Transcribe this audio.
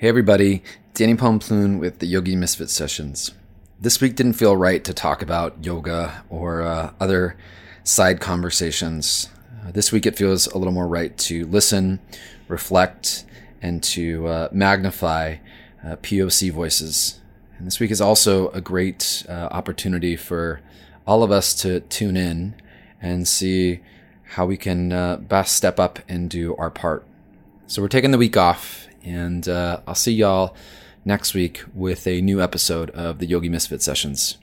Hey everybody, Danny Pomploon with the Yogi Misfit Sessions. This week didn't feel right to talk about yoga or other side conversations. This week it feels a little more right to listen, reflect, and to magnify POC voices. And this week is also a great opportunity for all of us to tune in and see how we can best step up and do our part. So we're taking the week off. And I'll see y'all next week with a new episode of the Yogi Misfit Sessions.